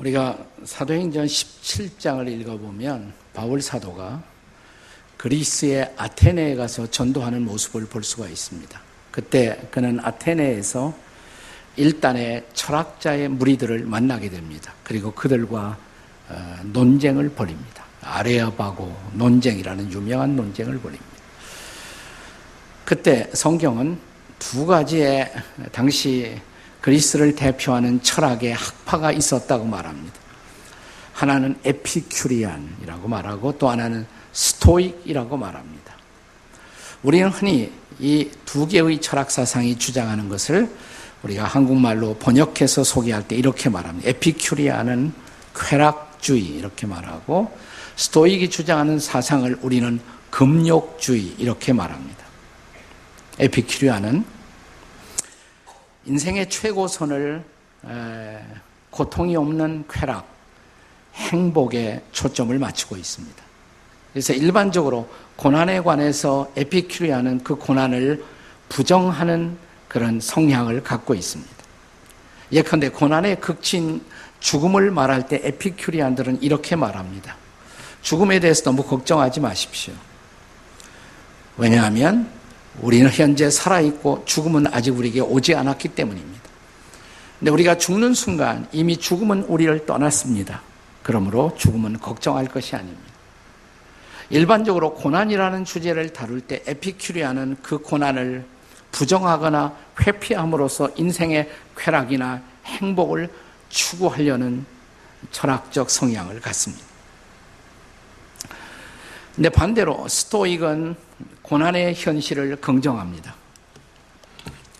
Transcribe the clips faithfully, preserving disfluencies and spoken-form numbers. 우리가 사도행전 십칠 장을 읽어보면 바울 사도가 그리스의 아테네에 가서 전도하는 모습을 볼 수가 있습니다. 그때 그는 아테네에서 일단의 철학자의 무리들을 만나게 됩니다. 그리고 그들과 논쟁을 벌입니다. 아레아바고 논쟁이라는 유명한 논쟁을 벌입니다. 그때 성경은 두 가지의 당시 그리스를 대표하는 철학의 학파가 있었다고 말합니다. 하나는 에피큐리안이라고 말하고 또 하나는 스토익이라고 말합니다. 우리는 흔히 이 두 개의 철학 사상이 주장하는 것을 우리가 한국말로 번역해서 소개할 때 이렇게 말합니다. 에피큐리안은 쾌락주의 이렇게 말하고 스토익이 주장하는 사상을 우리는 금욕주의 이렇게 말합니다. 에피큐리안은 인생의 최고선을 고통이 없는 쾌락, 행복에 초점을 맞추고 있습니다. 그래서 일반적으로 고난에 관해서 에피큐리안은 그 고난을 부정하는 그런 성향을 갖고 있습니다. 예컨대 고난의 극치인 죽음을 말할 때 에피큐리안들은 이렇게 말합니다. 죽음에 대해서 너무 걱정하지 마십시오. 왜냐하면 우리는 현재 살아있고 죽음은 아직 우리에게 오지 않았기 때문입니다. 그런데 우리가 죽는 순간 이미 죽음은 우리를 떠났습니다. 그러므로 죽음은 걱정할 것이 아닙니다. 일반적으로 고난이라는 주제를 다룰 때 에피큐리안은 그 고난을 부정하거나 회피함으로써 인생의 쾌락이나 행복을 추구하려는 철학적 성향을 갖습니다. 근데 반대로 스토익은 고난의 현실을 긍정합니다.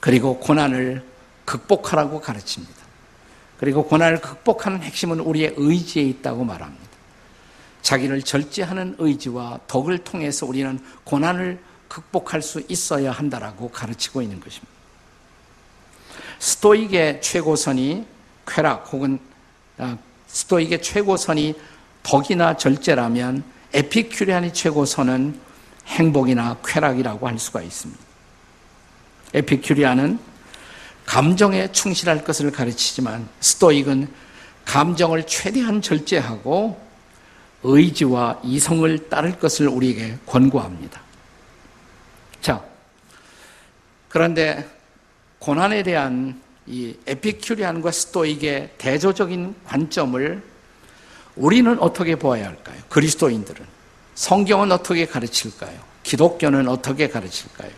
그리고 고난을 극복하라고 가르칩니다. 그리고 고난을 극복하는 핵심은 우리의 의지에 있다고 말합니다. 자기를 절제하는 의지와 덕을 통해서 우리는 고난을 극복할 수 있어야 한다라고 가르치고 있는 것입니다. 스토익의 최고선이 쾌락 혹은 스토익의 최고선이 덕이나 절제라면 에피큐리안의 최고선은 행복이나 쾌락이라고 할 수가 있습니다. 에피큐리안은 감정에 충실할 것을 가르치지만 스토익은 감정을 최대한 절제하고 의지와 이성을 따를 것을 우리에게 권고합니다. 자, 그런데 고난에 대한 이 에피큐리안과 스토익의 대조적인 관점을 우리는 어떻게 보아야 할까요? 그리스도인들은. 성경은 어떻게 가르칠까요? 기독교는 어떻게 가르칠까요?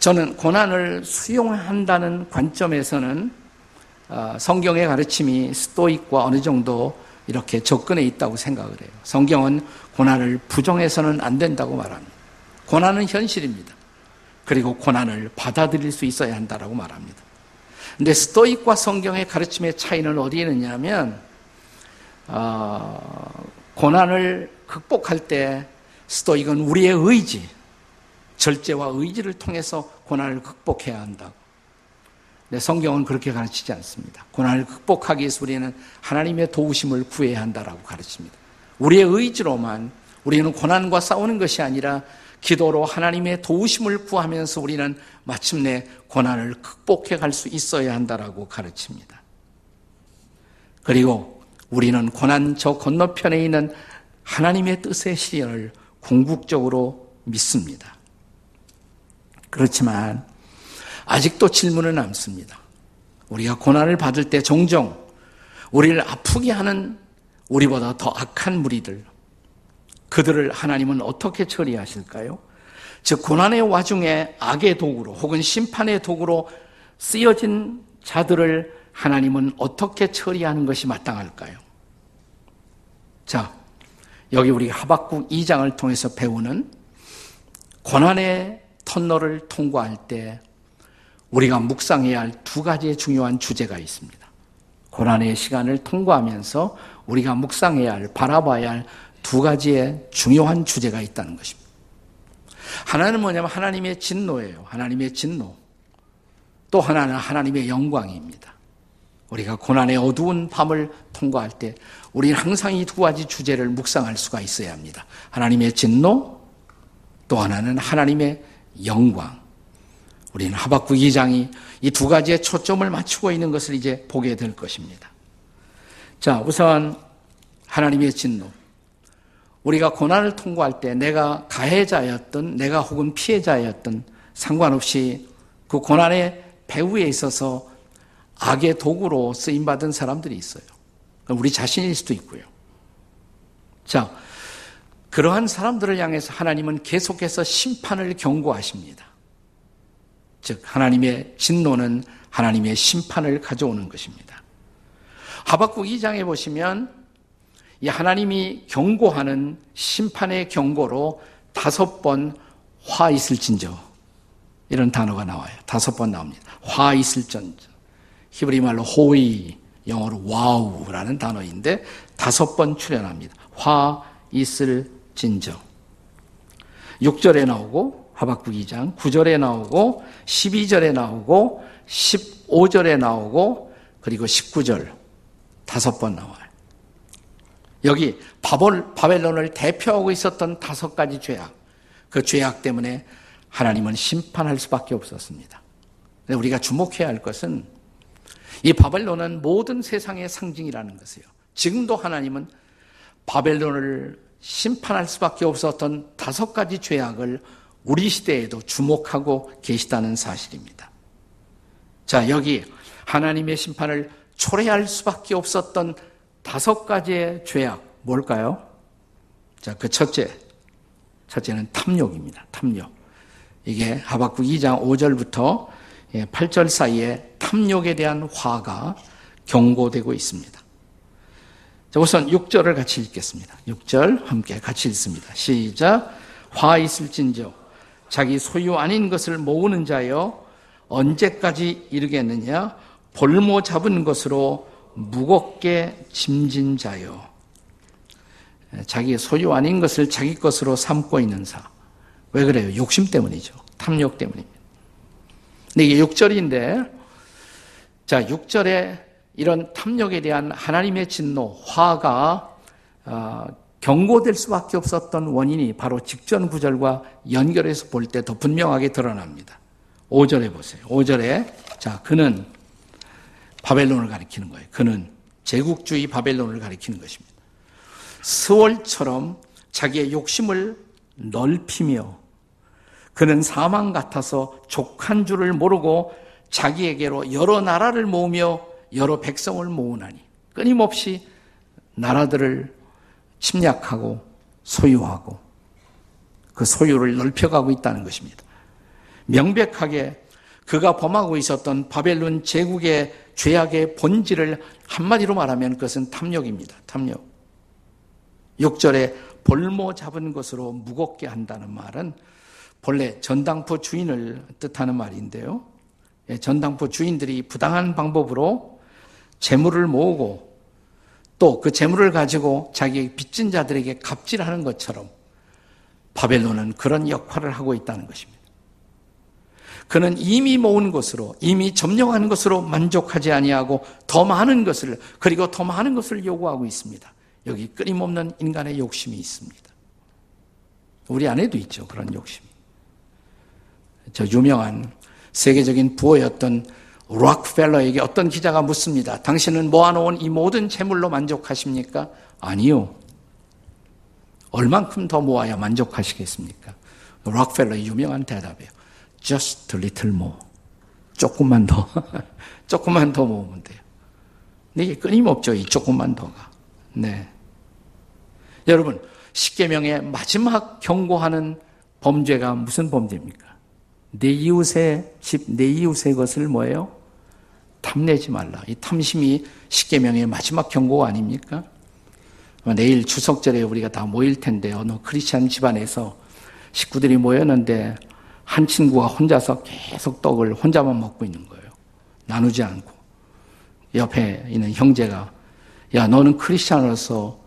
저는 고난을 수용한다는 관점에서는 성경의 가르침이 스토익과 어느 정도 이렇게 접근해 있다고 생각을 해요. 성경은 고난을 부정해서는 안 된다고 말합니다. 고난은 현실입니다. 그리고 고난을 받아들일 수 있어야 한다고 말합니다. 그런데 스토익과 성경의 가르침의 차이는 어디에 있느냐면 어, 고난을 극복할 때 스토익은 우리의 의지, 절제와 의지를 통해서 고난을 극복해야 한다고. 근데 성경은 그렇게 가르치지 않습니다. 고난을 극복하기 위해서 우리는 하나님의 도우심을 구해야 한다라고 가르칩니다. 우리의 의지로만 우리는 고난과 싸우는 것이 아니라 기도로 하나님의 도우심을 구하면서 우리는 마침내 고난을 극복해 갈 수 있어야 한다라고 가르칩니다. 그리고 우리는 고난 저 건너편에 있는 하나님의 뜻의 실현을 궁극적으로 믿습니다. 그렇지만 아직도 질문은 남습니다. 우리가 고난을 받을 때 종종 우리를 아프게 하는 우리보다 더 악한 무리들, 그들을 하나님은 어떻게 처리하실까요? 즉 고난의 와중에 악의 도구로 혹은 심판의 도구로 쓰여진 자들을 하나님은 어떻게 처리하는 것이 마땅할까요? 자, 여기 우리 하박국 이 장을 통해서 배우는 고난의 터널을 통과할 때 우리가 묵상해야 할 두 가지의 중요한 주제가 있습니다. 고난의 시간을 통과하면서 우리가 묵상해야 할, 바라봐야 할 두 가지의 중요한 주제가 있다는 것입니다. 하나는 뭐냐면 하나님의 진노예요. 하나님의 진노. 또 하나는 하나님의 영광입니다. 우리가 고난의 어두운 밤을 통과할 때 우리는 항상 이 두 가지 주제를 묵상할 수가 있어야 합니다. 하나님의 진노, 또 하나는 하나님의 영광. 우리는 하박국 이 장이 이 두 가지에 초점을 맞추고 있는 것을 이제 보게 될 것입니다. 자, 우선 하나님의 진노. 우리가 고난을 통과할 때 내가 가해자였던 내가 혹은 피해자였던 상관없이 그 고난의 배후에 있어서 악의 도구로 쓰임받은 사람들이 있어요. 우리 자신일 수도 있고요. 자, 그러한 사람들을 향해서 하나님은 계속해서 심판을 경고하십니다. 즉 하나님의 진노는 하나님의 심판을 가져오는 것입니다. 하박국 이 장에 보시면 이 하나님이 경고하는 심판의 경고로 다섯 번 화 있을진저 이런 단어가 나와요. 다섯 번 나옵니다. 화 있을진저. 히브리 말로 호이, 영어로 와우라는 단어인데 다섯 번 출연합니다. 화 있을진저. 육 절에 나오고 하박국 이 장, 구 절에 나오고 십이 절에 나오고 십오 절에 나오고 그리고 십구 절 다섯 번 나와요. 여기 바벨, 바벨론을 대표하고 있었던 다섯 가지 죄악, 그 죄악 때문에 하나님은 심판할 수밖에 없었습니다. 그런데 우리가 주목해야 할 것은 이 바벨론은 모든 세상의 상징이라는 것이에요. 지금도 하나님은 바벨론을 심판할 수밖에 없었던 다섯 가지 죄악을 우리 시대에도 주목하고 계시다는 사실입니다. 자, 여기 하나님의 심판을 초래할 수밖에 없었던 다섯 가지의 죄악, 뭘까요? 자, 그 첫째. 첫째는 탐욕입니다. 탐욕. 이게 하박국 이 장 오 절부터 팔 절 사이에 탐욕에 대한 화가 경고되고 있습니다. 자, 우선 육 절을 같이 읽겠습니다. 육 절 함께 같이 읽습니다. 시작. 화 있을진저 자기 소유 아닌 것을 모으는 자여 언제까지 이르겠느냐 볼모 잡은 것으로 무겁게 짐진 자여. 자기 소유 아닌 것을 자기 것으로 삼고 있는 사. 왜 그래요? 욕심 때문이죠. 탐욕 때문입니다. 근데 이게 육 절인데, 자, 육 절에 이런 탐욕에 대한 하나님의 진노, 화가 어, 경고될 수밖에 없었던 원인이 바로 직전 구절과 연결해서 볼 때 더 분명하게 드러납니다. 오 절에 보세요. 오 절에 자, 그는 바벨론을 가리키는 거예요. 그는 제국주의 바벨론을 가리키는 것입니다. 스월처럼 자기의 욕심을 넓히며 그는 사망 같아서 족한 줄을 모르고 자기에게로 여러 나라를 모으며 여러 백성을 모으나니 끊임없이 나라들을 침략하고 소유하고 그 소유를 넓혀가고 있다는 것입니다. 명백하게 그가 범하고 있었던 바벨론 제국의 죄악의 본질을 한마디로 말하면 그것은 탐욕입니다. 탐욕. 육 절에 볼모 잡은 것으로 무겁게 한다는 말은 본래 전당포 주인을 뜻하는 말인데요. 전당포 주인들이 부당한 방법으로 재물을 모으고 또 그 재물을 가지고 자기의 빚진 자들에게 갑질하는 것처럼 바벨론은 그런 역할을 하고 있다는 것입니다. 그는 이미 모은 것으로, 이미 점령한 것으로 만족하지 아니하고 더 많은 것을, 그리고 더 많은 것을 요구하고 있습니다. 여기 끊임없는 인간의 욕심이 있습니다. 우리 안에도 있죠, 그런 욕심. 저 유명한 세계적인 부호였던 록펠러에게 어떤 기자가 묻습니다. 당신은 모아놓은 이 모든 재물로 만족하십니까? 아니요. 얼만큼 더 모아야 만족하시겠습니까? 록펠러의 유명한 대답이에요. Just a little more. 조금만 더. 조금만 더 모으면 돼요. 근데 이게 끊임없죠, 이 조금만 더가. 네. 여러분, 십계명의 마지막 경고하는 범죄가 무슨 범죄입니까? 내 이웃의 집, 내 이웃의 것을 뭐예요? 탐내지 말라. 이 탐심이 십계명의 마지막 경고가 아닙니까? 내일 추석절에 우리가 다 모일 텐데 어느 크리스찬 집안에서 식구들이 모였는데 한 친구가 혼자서 계속 떡을 혼자만 먹고 있는 거예요. 나누지 않고. 옆에 있는 형제가 야, 너는 크리스찬으로서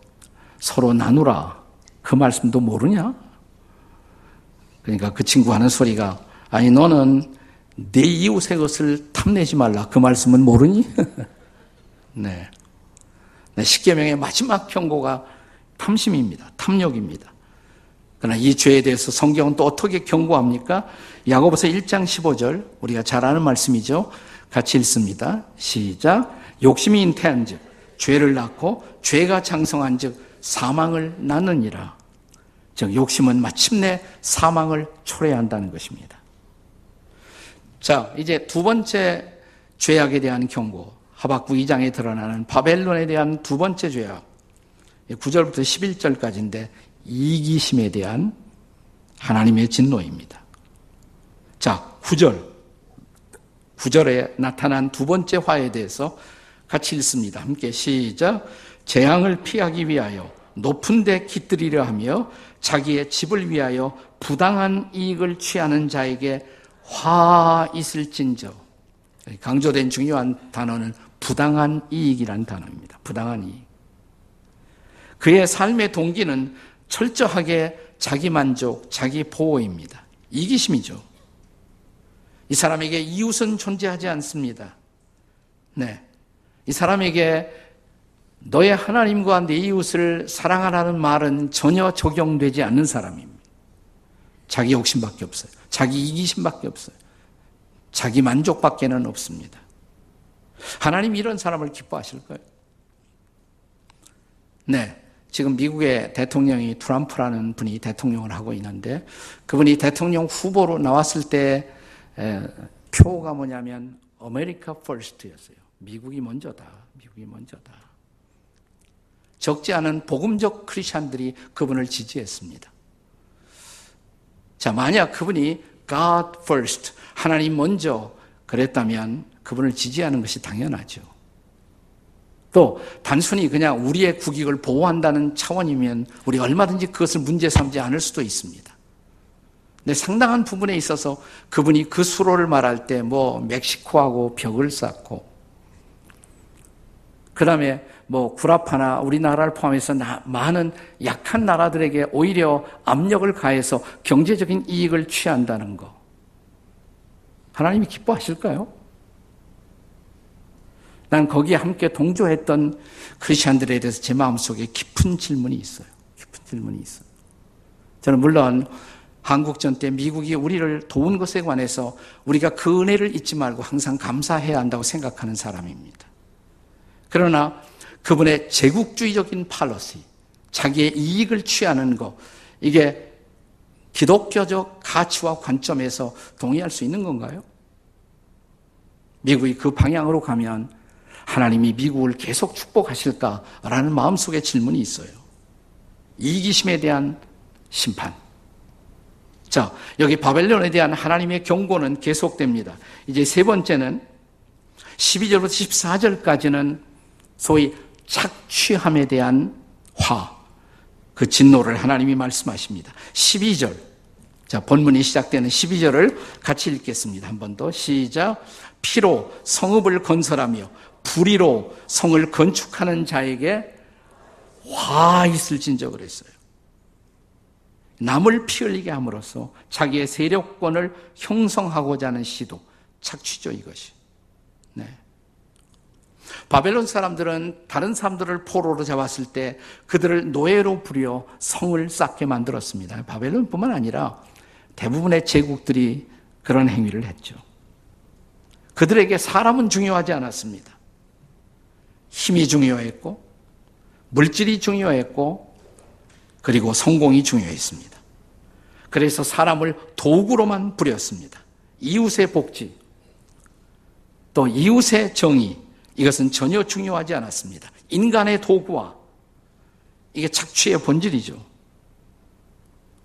서로 나누라. 그 말씀도 모르냐? 그러니까 그 친구 하는 소리가 아니, 너는 내 이웃의 것을 탐내지 말라. 그 말씀은 모르니? 네. 네, 십계명의 마지막 경고가 탐심입니다. 탐욕입니다. 그러나 이 죄에 대해서 성경은 또 어떻게 경고합니까? 야고보서 일 장 십오 절, 우리가 잘 아는 말씀이죠. 같이 읽습니다. 시작. 욕심이 잉태한 즉 죄를 낳고 죄가 장성한 즉 사망을 낳느니라. 즉 욕심은 마침내 사망을 초래한다는 것입니다. 자, 이제 두 번째 죄악에 대한 경고, 하박국 이 장에 드러나는 바벨론에 대한 두 번째 죄악, 구 절부터 십일 절까지인데 이기심에 대한 하나님의 진노입니다. 자, 구 절. 구 절에 나타난 두 번째 화에 대해서 같이 읽습니다. 함께 시작. 재앙을 피하기 위하여 높은 데 깃들이려 하며 자기의 집을 위하여 부당한 이익을 취하는 자에게 화 있을진저. 강조된 중요한 단어는 부당한 이익이란 단어입니다. 부당한 이익. 그의 삶의 동기는 철저하게 자기 만족, 자기 보호입니다. 이기심이죠. 이 사람에게 이웃은 존재하지 않습니다. 네, 이 사람에게 너의 하나님과 내 이웃을 사랑하라는 말은 전혀 적용되지 않는 사람입니다. 자기 욕심밖에 없어요. 자기 이기심밖에 없어요. 자기 만족밖에는 없습니다. 하나님 이런 사람을 기뻐하실 거예요. 네. 지금 미국의 대통령이 트럼프라는 분이 대통령을 하고 있는데 그분이 대통령 후보로 나왔을 때 에, 표가 뭐냐면 아메리카 퍼스트였어요. 미국이 먼저다. 미국이 먼저다. 적지 않은 복음적 크리스천들이 그분을 지지했습니다. 자, 만약 그분이 God first, 하나님 먼저 그랬다면 그분을 지지하는 것이 당연하죠. 또 단순히 그냥 우리의 국익을 보호한다는 차원이면 우리 얼마든지 그것을 문제 삼지 않을 수도 있습니다. 근데 상당한 부분에 있어서 그분이 그 수로를 말할 때 뭐 멕시코하고 벽을 쌓고 그 다음에 뭐 구라파나 우리나라를 포함해서 나, 많은 약한 나라들에게 오히려 압력을 가해서 경제적인 이익을 취한다는 거 하나님이 기뻐하실까요? 난 거기에 함께 동조했던 크리스천들에 대해서 제 마음속에 깊은 질문이 있어요. 깊은 질문이 있어요. 저는 물론 한국전 때 미국이 우리를 도운 것에 관해서 우리가 그 은혜를 잊지 말고 항상 감사해야 한다고 생각하는 사람입니다. 그러나 그분의 제국주의적인 팔러시, 자기의 이익을 취하는 것, 이게 기독교적 가치와 관점에서 동의할 수 있는 건가요? 미국이 그 방향으로 가면 하나님이 미국을 계속 축복하실까라는 마음속에 질문이 있어요. 이기심에 대한 심판. 자, 여기 바벨론에 대한 하나님의 경고는 계속됩니다. 이제 세 번째는 십이 절부터 십사 절까지는 소위 착취함에 대한 화, 그 진노를 하나님이 말씀하십니다. 십이 절, 자 본문이 시작되는 십이 절을 같이 읽겠습니다. 한 번 더 시작. 피로 성읍을 건설하며 불의로 성을 건축하는 자에게 화 있을진저 그랬어요. 남을 피 흘리게 함으로써 자기의 세력권을 형성하고자 하는 시도, 착취죠 이것이. 네. 바벨론 사람들은 다른 사람들을 포로로 잡았을 때 그들을 노예로 부려 성을 쌓게 만들었습니다. 바벨론뿐만 아니라 대부분의 제국들이 그런 행위를 했죠. 그들에게 사람은 중요하지 않았습니다. 힘이 중요했고 물질이 중요했고 그리고 성공이 중요했습니다. 그래서 사람을 도구로만 부렸습니다. 이웃의 복지 또 이웃의 정의 이것은 전혀 중요하지 않았습니다. 인간의 도구와 이게 착취의 본질이죠.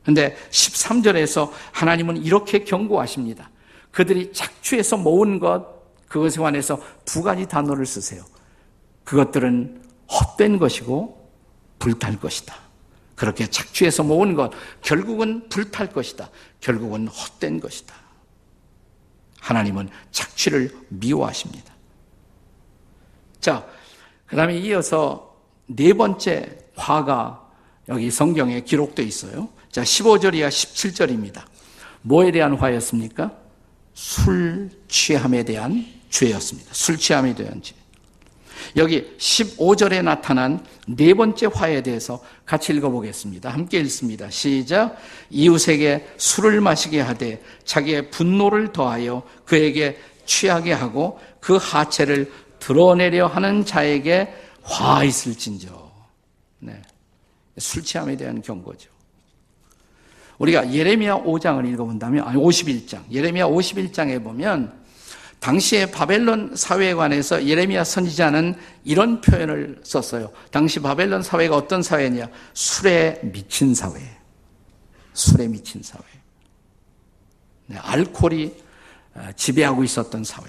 그런데 십삼 절에서 하나님은 이렇게 경고하십니다. 그들이 착취해서 모은 것 그것에 관해서 두 가지 단어를 쓰세요. 그것들은 헛된 것이고 불탈 것이다. 그렇게 착취해서 모은 것 결국은 불탈 것이다. 결국은 헛된 것이다. 하나님은 착취를 미워하십니다. 자, 그 다음에 이어서 네 번째 화가 여기 성경에 기록되어 있어요. 자, 십오 절 이하 십칠 절입니다. 뭐에 대한 화였습니까? 술 취함에 대한 죄였습니다. 술 취함에 대한 죄. 여기 십오 절에 나타난 네 번째 화에 대해서 같이 읽어보겠습니다. 함께 읽습니다. 시작. 이웃에게 술을 마시게 하되 자기의 분노를 더하여 그에게 취하게 하고 그 하체를 드러내려 하는 자에게 화 있을진저. 네. 술 취함에 대한 경고죠. 우리가 예레미야 오 장을 읽어본다면, 아니 오십일 장, 예레미야 오십일 장에 보면 당시의 바벨론 사회에 관해서 예레미야 선지자는 이런 표현을 썼어요. 당시 바벨론 사회가 어떤 사회냐? 술에 미친 사회. 술에 미친 사회. 네, 알코올이 지배하고 있었던 사회.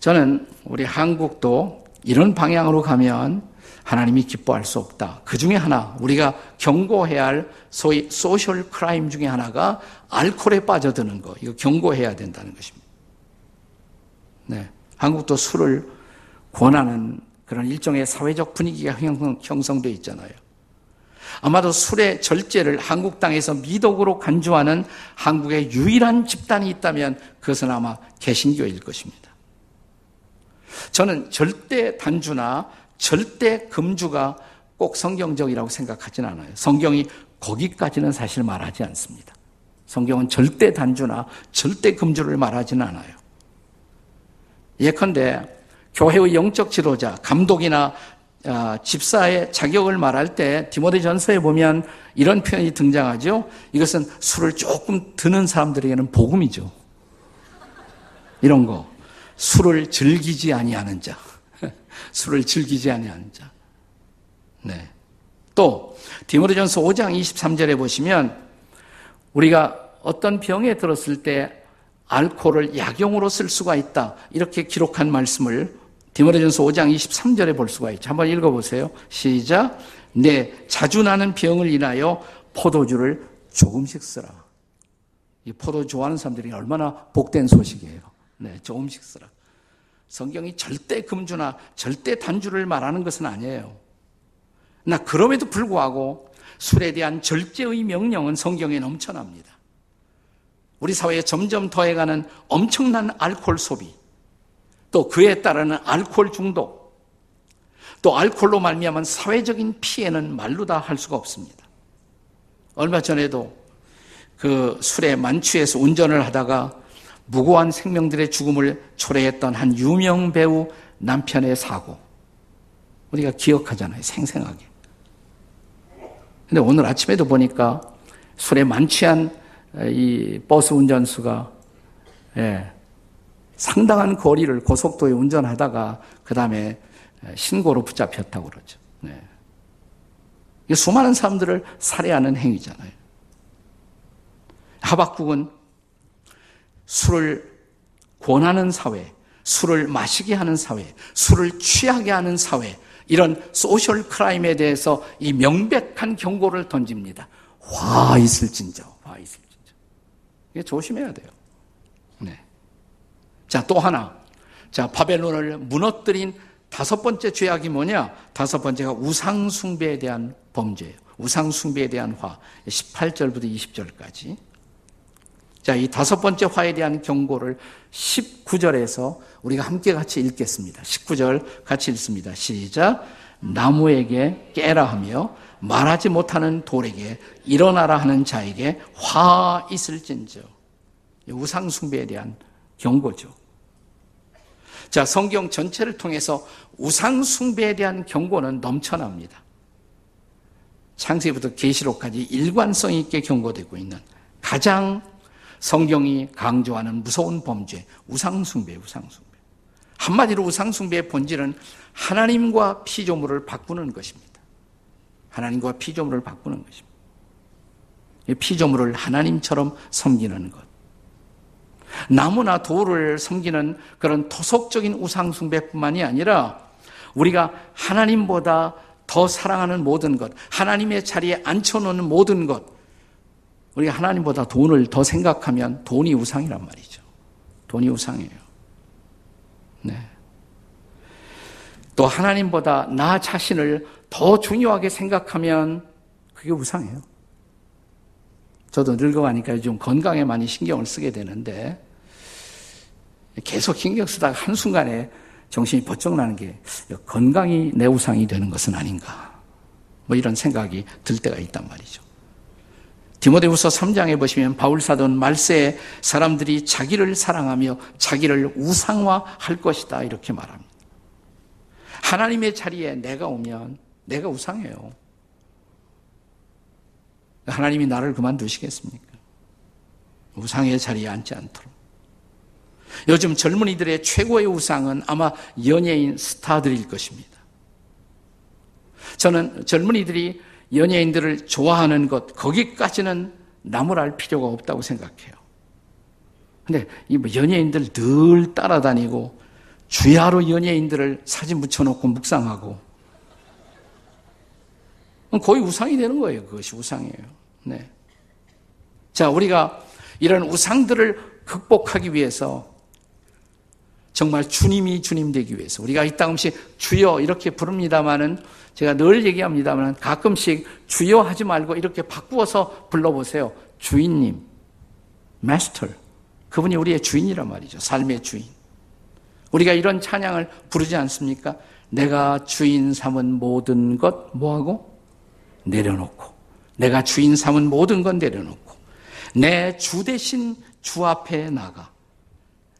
저는 우리 한국도 이런 방향으로 가면 하나님이 기뻐할 수 없다. 그 중에 하나, 우리가 경고해야 할 소위 소셜 크라임 중에 하나가 알코올에 빠져드는 거. 이거 경고해야 된다는 것입니다. 네, 한국도 술을 권하는 그런 일종의 사회적 분위기가 형성, 형성되어 있잖아요. 아마도 술의 절제를 한국 땅에서 미덕으로 간주하는 한국의 유일한 집단이 있다면 그것은 아마 개신교일 것입니다. 저는 절대 단주나 절대 금주가 꼭 성경적이라고 생각하진 않아요. 성경이 거기까지는 사실 말하지 않습니다. 성경은 절대 단주나 절대 금주를 말하지는 않아요. 예컨대 교회의 영적 지도자, 감독이나 집사의 자격을 말할 때 디모데 전서에 보면 이런 표현이 등장하죠. 이것은 술을 조금 드는 사람들에게는 복음이죠. 이런 거. 술을 즐기지 아니하는 자. 술을 즐기지 아니하는 자. 네. 또 디모데전서 오 장 이십삼 절에 보시면 우리가 어떤 병에 들었을 때 알코올을 약용으로 쓸 수가 있다. 이렇게 기록한 말씀을 디모데전서 오 장 이십삼 절에 볼 수가 있죠. 한번 읽어보세요. 시작. 네, 자주 나는 병을 인하여 포도주를 조금씩 쓰라. 이 포도주 좋아하는 사람들이 얼마나 복된 소식이에요. 네, 조금씩 쓰라. 성경이 절대 금주나 절대 단주를 말하는 것은 아니에요. 나 그럼에도 불구하고 술에 대한 절제의 명령은 성경에 넘쳐납니다. 우리 사회에 점점 더해가는 엄청난 알코올 소비, 또 그에 따르는 알코올 중독, 또 알코올로 말미암은 사회적인 피해는 말로 다 할 수가 없습니다. 얼마 전에도 그 술에 만취해서 운전을 하다가 무고한 생명들의 죽음을 초래했던 한 유명 배우 남편의 사고. 우리가 기억하잖아요. 생생하게. 근데 오늘 아침에도 보니까 술에 만취한 이 버스 운전수가, 예, 상당한 거리를 고속도로에 운전하다가 그 다음에 신고로 붙잡혔다고 그러죠. 네. 이게 수많은 사람들을 살해하는 행위잖아요. 하박국은 술을 권하는 사회, 술을 마시게 하는 사회, 술을 취하게 하는 사회, 이런 소셜 크라임에 대해서 이 명백한 경고를 던집니다. 화 있을진저, 화 있을진저. 이게 조심해야 돼요. 네. 자, 또 하나. 자, 바벨론을 무너뜨린 다섯 번째 죄악이 뭐냐? 다섯 번째가 우상 숭배에 대한 범죄예요. 우상 숭배에 대한 화. 십팔 절부터 이십 절까지. 자, 이 다섯 번째 화에 대한 경고를 십구 절에서 우리가 함께 같이 읽겠습니다. 십구 절 같이 읽습니다. 시작. 나무에게 깨라 하며 말하지 못하는 돌에게 일어나라 하는 자에게 화 있을진저. 우상 숭배에 대한 경고죠. 자, 성경 전체를 통해서 우상 숭배에 대한 경고는 넘쳐납니다. 창세기부터 계시록까지 일관성 있게 경고되고 있는 가장 성경이 강조하는 무서운 범죄, 우상숭배, 우상숭배. 한마디로 우상숭배의 본질은 하나님과 피조물을 바꾸는 것입니다. 하나님과 피조물을 바꾸는 것입니다. 피조물을 하나님처럼 섬기는 것. 나무나 돌을 섬기는 그런 토속적인 우상숭배뿐만이 아니라 우리가 하나님보다 더 사랑하는 모든 것, 하나님의 자리에 앉혀놓는 모든 것, 우리가 하나님보다 돈을 더 생각하면 돈이 우상이란 말이죠. 돈이 우상이에요. 네. 또 하나님보다 나 자신을 더 중요하게 생각하면 그게 우상이에요. 저도 늙어가니까 요즘 건강에 많이 신경을 쓰게 되는데 계속 신경 쓰다가 한순간에 정신이 번쩍 나는 게 건강이 내 우상이 되는 것은 아닌가. 뭐 이런 생각이 들 때가 있단 말이죠. 디모데후서 삼 장에 보시면 바울 사도는 말세에 사람들이 자기를 사랑하며 자기를 우상화할 것이다 이렇게 말합니다. 하나님의 자리에 내가 오면 내가 우상해요. 하나님이 나를 그만두시겠습니까? 우상의 자리에 앉지 않도록. 요즘 젊은이들의 최고의 우상은 아마 연예인 스타들일 것입니다. 저는 젊은이들이 연예인들을 좋아하는 것, 거기까지는 나무랄 필요가 없다고 생각해요. 근데 이 연예인들 늘 따라다니고 주야로 연예인들을 사진 붙여놓고 묵상하고 거의 우상이 되는 거예요. 그것이 우상이에요. 네. 자, 우리가 이런 우상들을 극복하기 위해서 정말 주님이 주님 되기 위해서 우리가 이 땅음씩 주여 이렇게 부릅니다마는 제가 늘 얘기합니다만 가끔씩 주여 하지 말고 이렇게 바꾸어서 불러보세요. 주인님, 마스터, 그분이 우리의 주인이란 말이죠. 삶의 주인. 우리가 이런 찬양을 부르지 않습니까? 내가 주인 삼은 모든 것 뭐하고? 내려놓고. 내가 주인 삼은 모든 건 내려놓고 내 주 대신 주 앞에 나가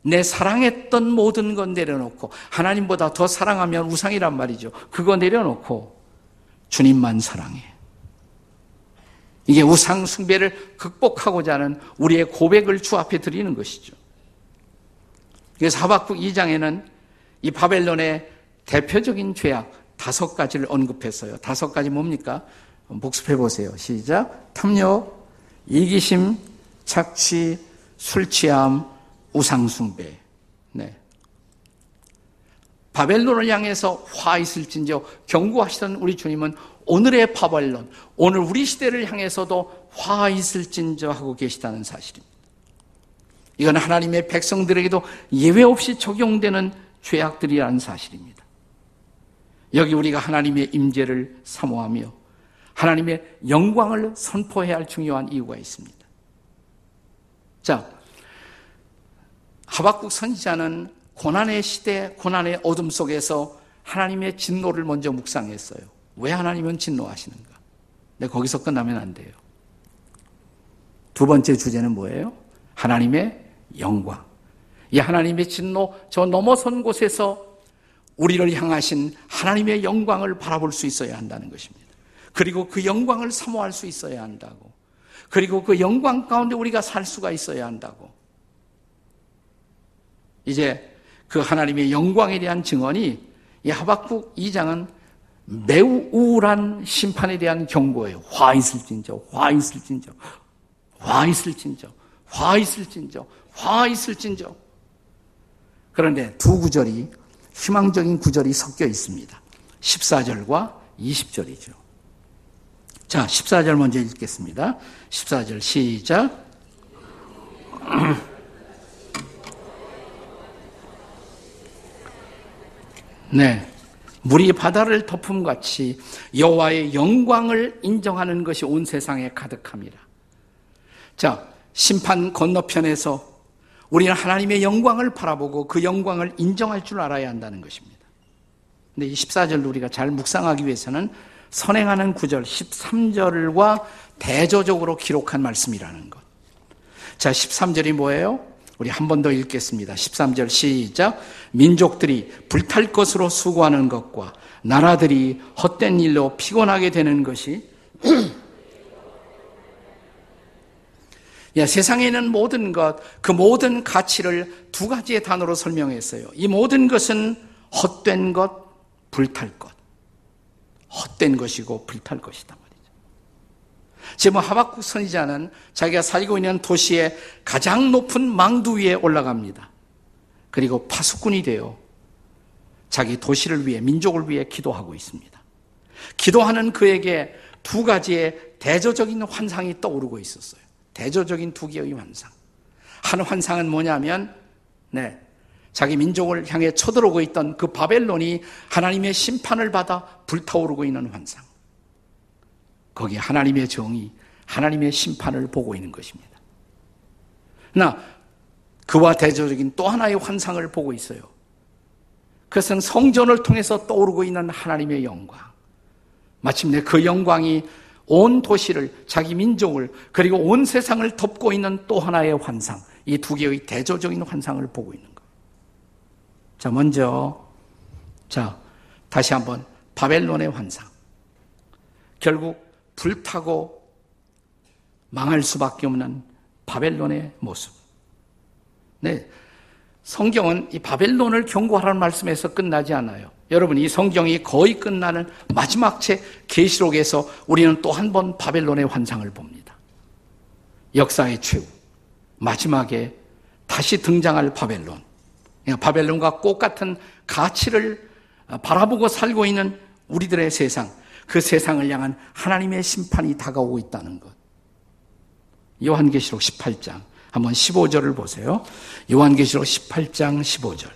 내 사랑했던 모든 건 내려놓고 하나님보다 더 사랑하면 우상이란 말이죠. 그거 내려놓고 주님만 사랑해. 이게 우상 숭배를 극복하고자 하는 우리의 고백을 주 앞에 드리는 것이죠. 그래서 하박국 이 장에는 이 바벨론의 대표적인 죄악 다섯 가지를 언급했어요. 다섯 가지 뭡니까? 복습해 보세요. 시작. 탐욕, 이기심, 착취, 술취함, 우상숭배. 네. 바벨론을 향해서 화 있을진저 경고하시던 우리 주님은 오늘의 바벨론, 오늘 우리 시대를 향해서도 화 있을진저 하고 계시다는 사실입니다. 이건 하나님의 백성들에게도 예외 없이 적용되는 죄악들이라는 사실입니다. 여기 우리가 하나님의 임재를 사모하며 하나님의 영광을 선포해야 할 중요한 이유가 있습니다. 자, 하박국 선지자는 고난의 시대, 고난의 어둠 속에서 하나님의 진노를 먼저 묵상했어요. 왜 하나님은 진노하시는가? 근데 거기서 끝나면 안 돼요. 두 번째 주제는 뭐예요? 하나님의 영광. 이 하나님의 진노 저 넘어선 곳에서 우리를 향하신 하나님의 영광을 바라볼 수 있어야 한다는 것입니다. 그리고 그 영광을 사모할 수 있어야 한다고. 그리고 그 영광 가운데 우리가 살 수가 있어야 한다고. 이제 그 하나님의 영광에 대한 증언이 이 하박국 이 장은 매우 우울한 심판에 대한 경고예요. 화 있을진저, 화 있을진저, 화 있을진저, 화 있을진저, 화 있을진저. 그런데 두 구절이 희망적인 구절이 섞여 있습니다. 십사 절과 이십 절이죠. 자, 십사 절 먼저 읽겠습니다. 십사 절 시작. 네, 물이 바다를 덮음같이 여호와의 영광을 인정하는 것이 온 세상에 가득함이라. 자, 심판 건너편에서 우리는 하나님의 영광을 바라보고 그 영광을 인정할 줄 알아야 한다는 것입니다. 근데 이 십사 절도 우리가 잘 묵상하기 위해서는 선행하는 구절 십삼 절과 대조적으로 기록한 말씀이라는 것. 자, 십삼 절이 뭐예요? 우리 한 번 더 읽겠습니다. 십삼 절 시작. 민족들이 불탈 것으로 수고하는 것과 나라들이 헛된 일로 피곤하게 되는 것이 야, 세상에 있는 모든 것, 그 모든 가치를 두 가지의 단어로 설명했어요. 이 모든 것은 헛된 것, 불탈 것. 헛된 것이고 불탈 것이다 말이죠. 지금 하박국 선지자는 자기가 살고 있는 도시의 가장 높은 망두 위에 올라갑니다. 그리고 파수꾼이 되어 자기 도시를 위해, 민족을 위해 기도하고 있습니다. 기도하는 그에게 두 가지의 대조적인 환상이 떠오르고 있었어요. 대조적인 두 개의 환상. 한 환상은 뭐냐면, 네, 자기 민족을 향해 쳐들어오고 있던 그 바벨론이 하나님의 심판을 받아 불타오르고 있는 환상. 거기에 하나님의 정의, 하나님의 심판을 보고 있는 것입니다. 나 그와 대조적인 또 하나의 환상을 보고 있어요. 그것은 성전을 통해서 떠오르고 있는 하나님의 영광. 마침내 그 영광이 온 도시를, 자기 민족을, 그리고 온 세상을 덮고 있는 또 하나의 환상. 이 두 개의 대조적인 환상을 보고 있는 거예요. 자, 먼저 자 다시 한번 바벨론의 환상. 결국 불타고 망할 수밖에 없는 바벨론의 모습. 네, 성경은 이 바벨론을 경고하라는 말씀에서 끝나지 않아요. 여러분, 이 성경이 거의 끝나는 마지막 책 계시록에서 우리는 또 한 번 바벨론의 환상을 봅니다. 역사의 최후, 마지막에 다시 등장할 바벨론. 바벨론과 똑같은 가치를 바라보고 살고 있는 우리들의 세상, 그 세상을 향한 하나님의 심판이 다가오고 있다는 것. 요한계시록 십팔 장, 한번 십오 절을 보세요. 요한계시록 십팔 장 십오 절.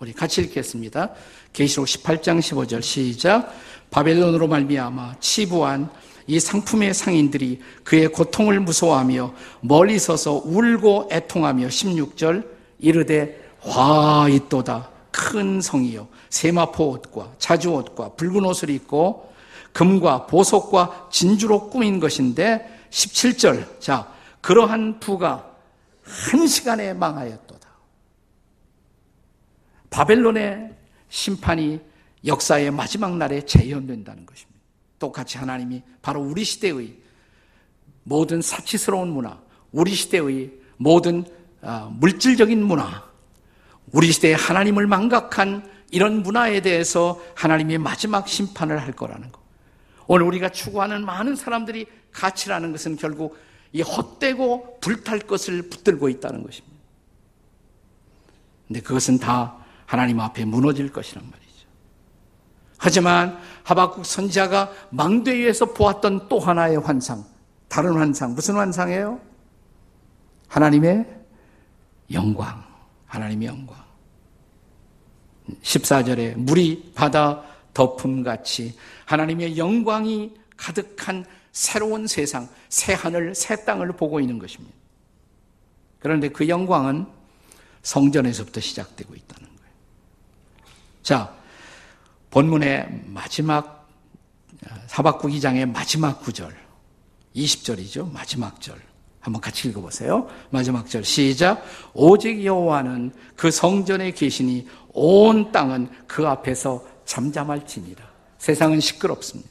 우리 같이 읽겠습니다. 계시록 십팔 장 십오 절 시작. 바벨론으로 말미암아 치부한 이 상품의 상인들이 그의 고통을 무서워하며 멀리 서서 울고 애통하며 십육 절 이르되 와 있도다 큰 성이여 세마포 옷과 자주 옷과 붉은 옷을 입고 금과 보석과 진주로 꾸민 것인데 십칠 절 자 그러한 부가 한 시간에 망하였도다. 바벨론의 심판이 역사의 마지막 날에 재현된다는 것입니다. 똑같이 하나님이 바로 우리 시대의 모든 사치스러운 문화, 우리 시대의 모든 물질적인 문화, 우리 시대의 하나님을 망각한 이런 문화에 대해서 하나님이 마지막 심판을 할 거라는 것. 오늘 우리가 추구하는 많은 사람들이 가치라는 것은 결국 이 헛되고 불탈 것을 붙들고 있다는 것입니다. 근데 그것은 다 하나님 앞에 무너질 것이란 말이에요. 하지만 하박국 선지자가 망대 위에서 보았던 또 하나의 환상, 다른 환상, 무슨 환상이에요? 하나님의 영광, 하나님의 영광. 십사 절에 물이 바다 덮음같이 하나님의 영광이 가득한 새로운 세상, 새 하늘, 새 땅을 보고 있는 것입니다. 그런데 그 영광은 성전에서부터 시작되고 있다는 거예요. 자, 본문의 마지막, 하박국 이 장의 마지막 구절, 이십 절이죠. 마지막 절. 한번 같이 읽어보세요. 마지막 절 시작. 오직 여호와는 그 성전에 계시니 온 땅은 그 앞에서 잠잠할지니라. 세상은 시끄럽습니다.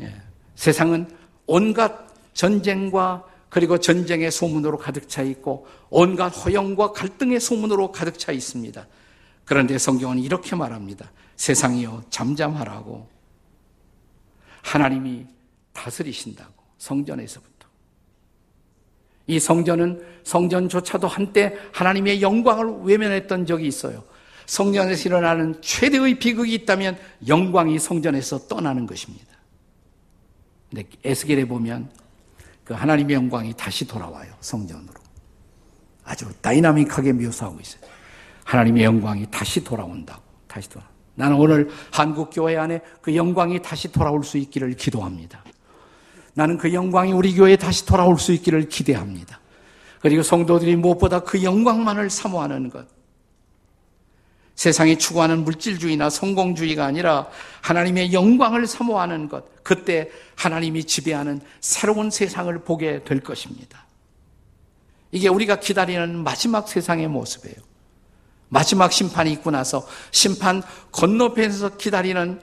예. 세상은 온갖 전쟁과 그리고 전쟁의 소문으로 가득 차 있고 온갖 허영과 갈등의 소문으로 가득 차 있습니다. 그런데 성경은 이렇게 말합니다. 세상이여 잠잠하라고. 하나님이 다스리신다고. 성전에서부터. 이 성전은 성전조차도 한때 하나님의 영광을 외면했던 적이 있어요. 성전에서 일어나는 최대의 비극이 있다면 영광이 성전에서 떠나는 것입니다. 근데 에스겔에 보면 그 하나님의 영광이 다시 돌아와요. 성전으로. 아주 다이나믹하게 묘사하고 있어요. 하나님의 영광이 다시 돌아온다고. 다시 돌아. 나는 오늘 한국교회 안에 그 영광이 다시 돌아올 수 있기를 기도합니다. 나는 그 영광이 우리 교회에 다시 돌아올 수 있기를 기대합니다. 그리고 성도들이 무엇보다 그 영광만을 사모하는 것. 세상이 추구하는 물질주의나 성공주의가 아니라 하나님의 영광을 사모하는 것. 그때 하나님이 지배하는 새로운 세상을 보게 될 것입니다. 이게 우리가 기다리는 마지막 세상의 모습이에요. 마지막 심판이 있고 나서 심판 건너편에서 기다리는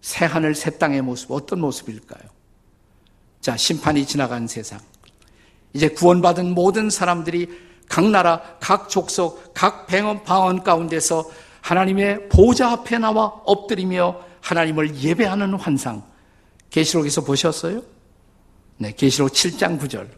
새하늘 새 땅의 모습, 어떤 모습일까요? 자, 심판이 지나간 세상. 이제 구원받은 모든 사람들이 각 나라, 각 족속, 각 방언, 방언 가운데서 하나님의 보좌 앞에 나와 엎드리며 하나님을 예배하는 환상. 계시록에서 보셨어요? 네, 계시록 칠 장 구 절.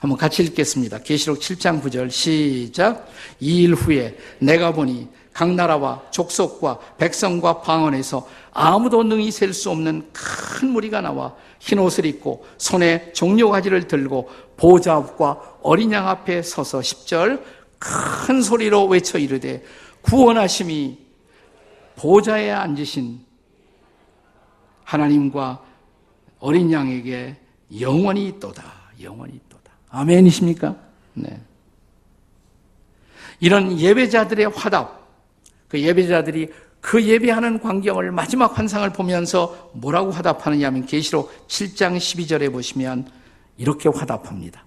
한번 같이 읽겠습니다. 계시록 칠 장 구 절 시작. 이 일 후에 내가 보니 각 나라와 족속과 백성과 방언에서 아무도 능히 셀 수 없는 큰 무리가 나와 흰 옷을 입고 손에 종려가지를 들고 보좌 앞과 어린 양 앞에 서서 십 절 큰 소리로 외쳐 이르되 구원하심이 보좌에 앉으신 하나님과 어린 양에게 영원히 있도다. 영원히 있도다. 아멘이십니까? 네. 이런 예배자들의 화답, 그 예배자들이 그 예배하는 광경을 마지막 환상을 보면서 뭐라고 화답하느냐 하면 계시록 칠 장 십이 절에 보시면 이렇게 화답합니다.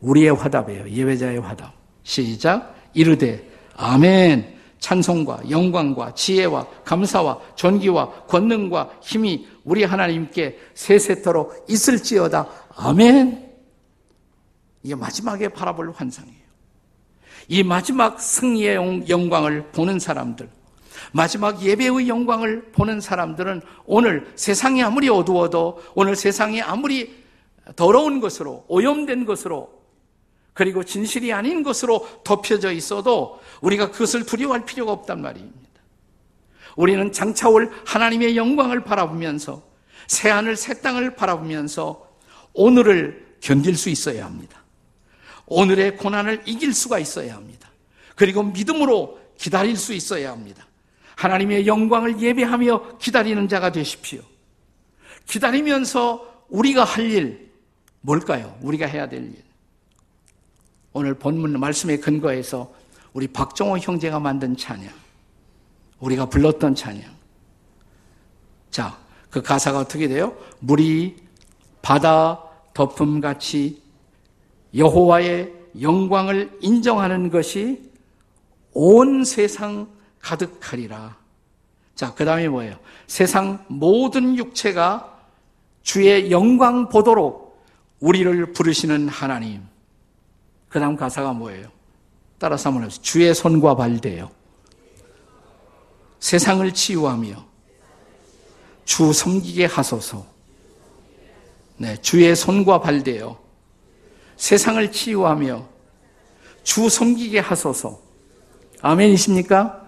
우리의 화답이에요. 예배자의 화답. 시작. 이르되 아멘 찬송과 영광과 지혜와 감사와 존귀와 권능과 힘이 우리 하나님께 세세토록 있을지어다. 아멘. 이게 마지막에 바라볼 환상이에요. 이 마지막 승리의 영광을 보는 사람들, 마지막 예배의 영광을 보는 사람들은 오늘 세상이 아무리 어두워도, 오늘 세상이 아무리 더러운 것으로, 오염된 것으로, 그리고 진실이 아닌 것으로 덮여져 있어도 우리가 그것을 두려워할 필요가 없단 말입니다. 우리는 장차 올 하나님의 영광을 바라보면서, 새하늘 새 땅을 바라보면서 오늘을 견딜 수 있어야 합니다. 오늘의 고난을 이길 수가 있어야 합니다. 그리고 믿음으로 기다릴 수 있어야 합니다. 하나님의 영광을 예배하며 기다리는 자가 되십시오. 기다리면서 우리가 할 일, 뭘까요? 우리가 해야 될 일. 오늘 본문 말씀에 근거해서 우리 박정호 형제가 만든 찬양, 우리가 불렀던 찬양. 자, 그 가사가 어떻게 돼요? 물이 바다 덮음같이 여호와의 영광을 인정하는 것이 온 세상 가득하리라. 자, 그 다음에 뭐예요? 세상 모든 육체가 주의 영광 보도록 우리를 부르시는 하나님. 그 다음 가사가 뭐예요? 따라서 한번 해보세요. 주의 손과 발대요. 세상을 치유하며 주 섬기게 하소서. 네, 주의 손과 발대요. 세상을 치유하며 주 섬기게 하소서. 아멘이십니까?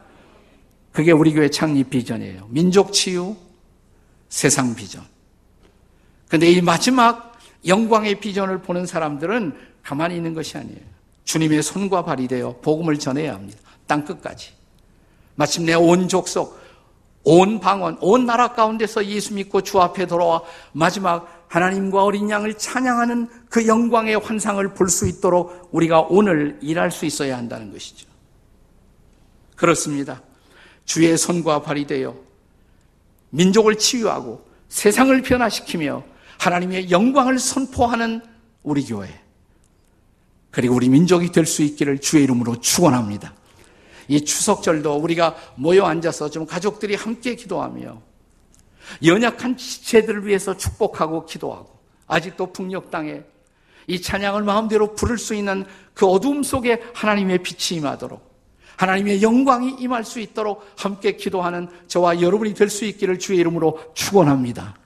그게 우리 교회 창립 비전이에요. 민족 치유, 세상 비전. 그런데 이 마지막 영광의 비전을 보는 사람들은 가만히 있는 것이 아니에요. 주님의 손과 발이 되어 복음을 전해야 합니다. 땅끝까지. 마침내 온 족속, 온 방언, 온 나라 가운데서 예수 믿고 주 앞에 돌아와 마지막 하나님과 어린 양을 찬양하는 그 영광의 환상을 볼 수 있도록 우리가 오늘 일할 수 있어야 한다는 것이죠. 그렇습니다. 주의 손과 발이 되어 민족을 치유하고 세상을 변화시키며 하나님의 영광을 선포하는 우리 교회, 그리고 우리 민족이 될 수 있기를 주의 이름으로 축원합니다. 이 추석절도 우리가 모여 앉아서 좀 가족들이 함께 기도하며 연약한 지체들을 위해서 축복하고 기도하고, 아직도 북녘 땅에 이 찬양을 마음대로 부를 수 있는 그 어두움 속에 하나님의 빛이 임하도록, 하나님의 영광이 임할 수 있도록 함께 기도하는 저와 여러분이 될 수 있기를 주의 이름으로 축원합니다.